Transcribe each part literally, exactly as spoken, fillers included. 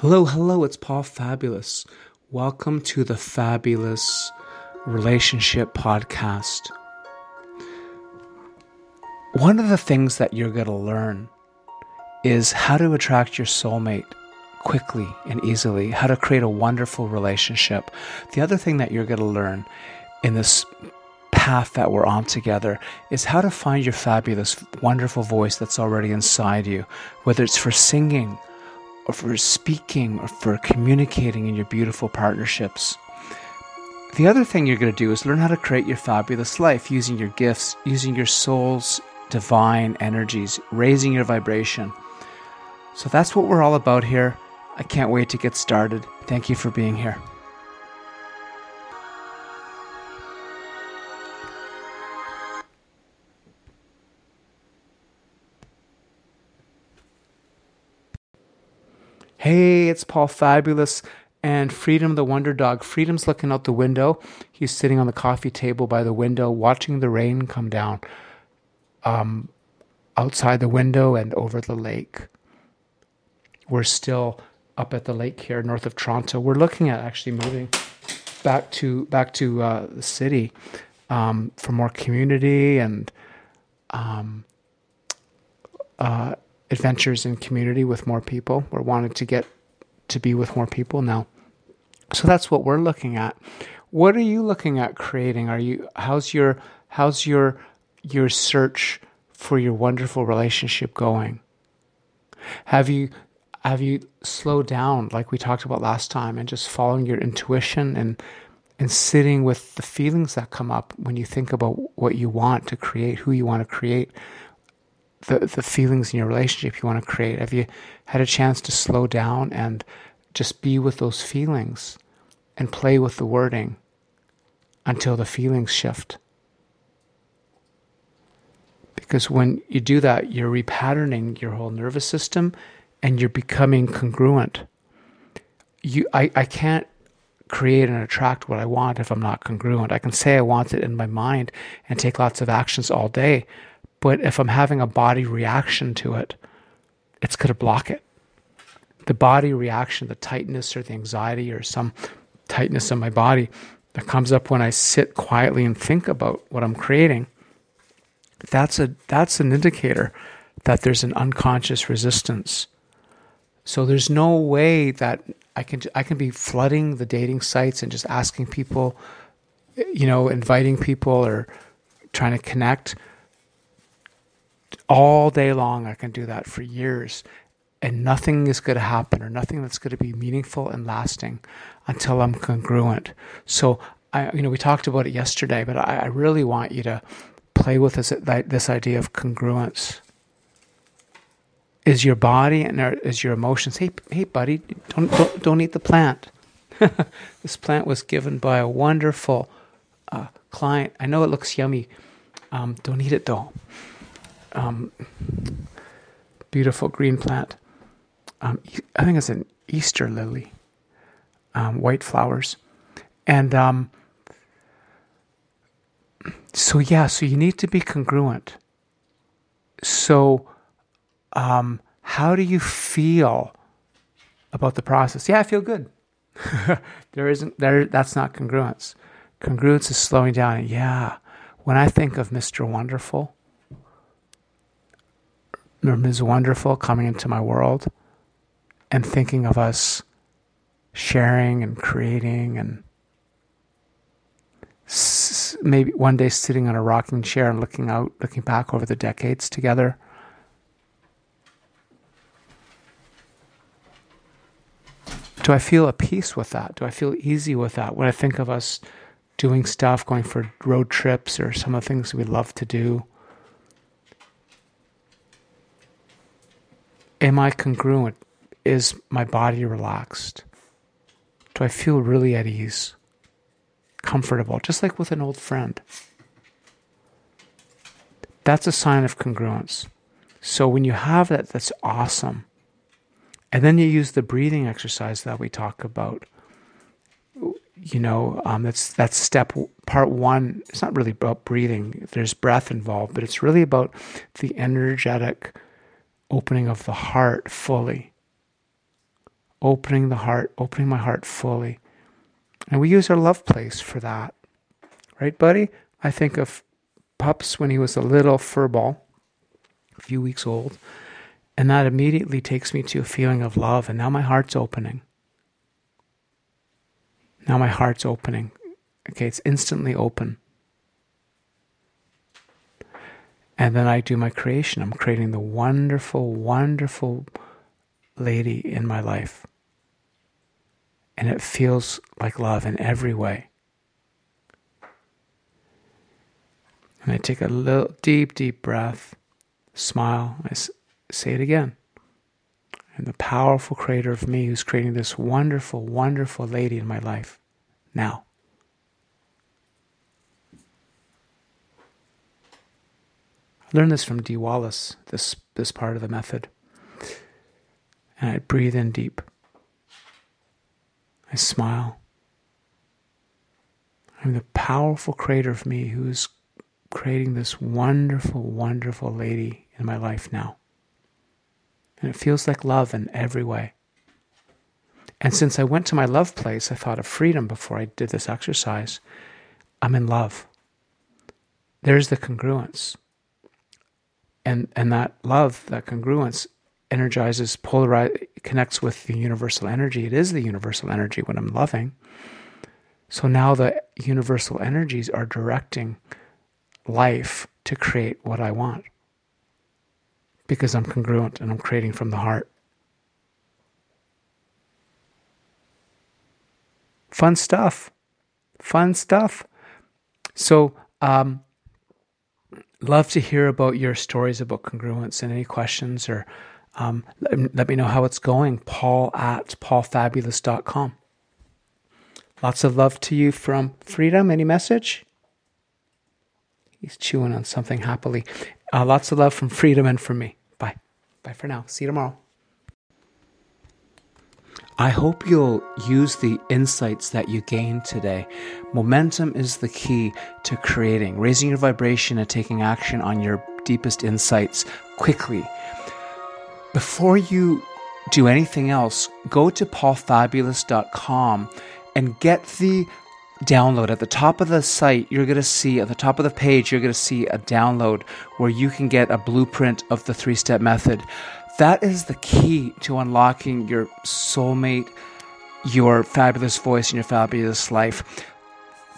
Hello, hello, it's Paul Fabulous. Welcome to the Fabulous Relationship Podcast. One of the things that you're going to learn is how to attract your soulmate quickly and easily, how to create a wonderful relationship. The other thing that you're going to learn in this path that we're on together is how to find your fabulous, wonderful voice that's already inside you, whether it's for singing, or for speaking, or for communicating in your beautiful partnerships. The other thing you're going to do is learn how to create your fabulous life using your gifts, using your soul's divine energies, raising your vibration. So that's what we're all about here. I can't wait to get started. Thank you for being here. Hey, it's Paul Fabulous and Freedom the Wonder Dog. Freedom's looking out the window. He's sitting on the coffee table by the window, watching the rain come down um, outside the window and over the lake. We're still up at the lake here, north of Toronto. We're looking at actually moving back to back to uh, the city um, for more community and um, uh, adventures in community with more people. We're wanting to get to be with more people now. So that's what we're looking at. What are you looking at creating? Are you how's your how's your your search for your wonderful relationship going? Have you have you slowed down like we talked about last time and just following your intuition and and sitting with the feelings that come up when you think about what you want to create, who you want to create? The, the feelings in your relationship you want to create? Have you had a chance to slow down and just be with those feelings and play with the wording until the feelings shift? Because when you do that, you're repatterning your whole nervous system and you're becoming congruent. You, I, I can't create and attract what I want if I'm not congruent. I can say I want it in my mind and take lots of actions all day, but if I'm having a body reaction to it, it's going to block it. The body reaction, the tightness or the anxiety or some tightness in my body that comes up when I sit quietly and think about what I'm creating, that's a that's an indicator that there's an unconscious resistance. So there's no way that I can I can be flooding the dating sites and just asking people, you know, inviting people or trying to connect all day long. I can do that for years and nothing is going to happen, or nothing that's going to be meaningful and lasting until I'm congruent. So, I, you know, we talked about it yesterday, but I, I really want you to play with this, this idea of congruence. Is your body and is your emotions, hey, hey buddy, don't, don't, don't eat the plant. This plant was given by a wonderful uh, client. I know it looks yummy. Um, don't eat it though. Um, beautiful green plant. Um, I think it's an Easter lily, um, white flowers. And um, so, yeah, so you need to be congruent. So um, how do you feel about the process? Yeah, I feel good. There isn't, there, that's not congruence. Congruence is slowing down. And yeah, when I think of Mister Wonderful, Miz Wonderful coming into my world and thinking of us sharing and creating and s- maybe one day sitting on a rocking chair and looking out, looking back over the decades together. Do I feel at peace with that? Do I feel easy with that? When I think of us doing stuff, going for road trips or some of the things we love to do, am I congruent? Is my body relaxed? Do I feel really at ease? Comfortable, just like with an old friend. That's a sign of congruence. So when you have that, that's awesome. And then you use the breathing exercise that we talk about. You know, um, that's, that's step part one. It's not really about breathing. There's breath involved, but it's really about the energetic opening of the heart fully, opening the heart, opening my heart fully. And we use our love place for that. Right, buddy? I think of Pups when he was a little furball, a few weeks old, and that immediately takes me to a feeling of love, and now my heart's opening. Now my heart's opening. Okay, it's instantly open. And then I do my creation. I'm creating the wonderful, wonderful lady in my life. And it feels like love in every way. And I take a little deep, deep breath, smile, I s- say it again. And the powerful creator of me who's creating this wonderful, wonderful lady in my life now. I learned this from D. Wallace, this, this part of the method. And I breathe in deep. I smile. I'm the powerful creator of me who's creating this wonderful, wonderful lady in my life now. And it feels like love in every way. And since I went to my love place, I thought of freedom before I did this exercise. I'm in love. There's the congruence. And and that love, that congruence, energizes, polarize, connects with the universal energy. It is the universal energy when I'm loving. So now the universal energies are directing life to create what I want, because I'm congruent and I'm creating from the heart. Fun stuff. Fun stuff. So, um, love to hear about your stories about congruence and any questions, or um, let, let me know how it's going. Paul at paul fabulous dot com. Lots of love to you from Freedom. Any message? He's chewing on something happily. Uh, lots of love from Freedom and from me. Bye. Bye for now. See you tomorrow. I hope you'll use the insights that you gained today. Momentum is the key to creating, raising your vibration and taking action on your deepest insights quickly. Before you do anything else, go to paul fabulous dot com and get the download. At the top of the site, you're going to see, at the top of the page, you're going to see a download where you can get a blueprint of the three-step method. That is the key to unlocking your soulmate, your fabulous voice, and your fabulous life.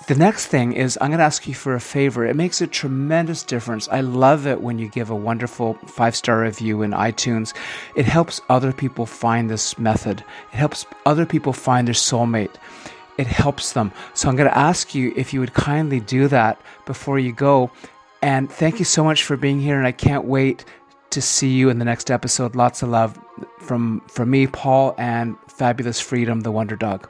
The next thing is, I'm going to ask you for a favor. It makes a tremendous difference. I love it when you give a wonderful five-star review in iTunes. It helps other people find this method. It helps other people find their soulmate. It helps them. So I'm going to ask you if you would kindly do that before you go. And thank you so much for being here. And I can't wait to see you in the next episode. Lots of love from, from me, Paul, and Fabulous Freedom, the Wonder Dog.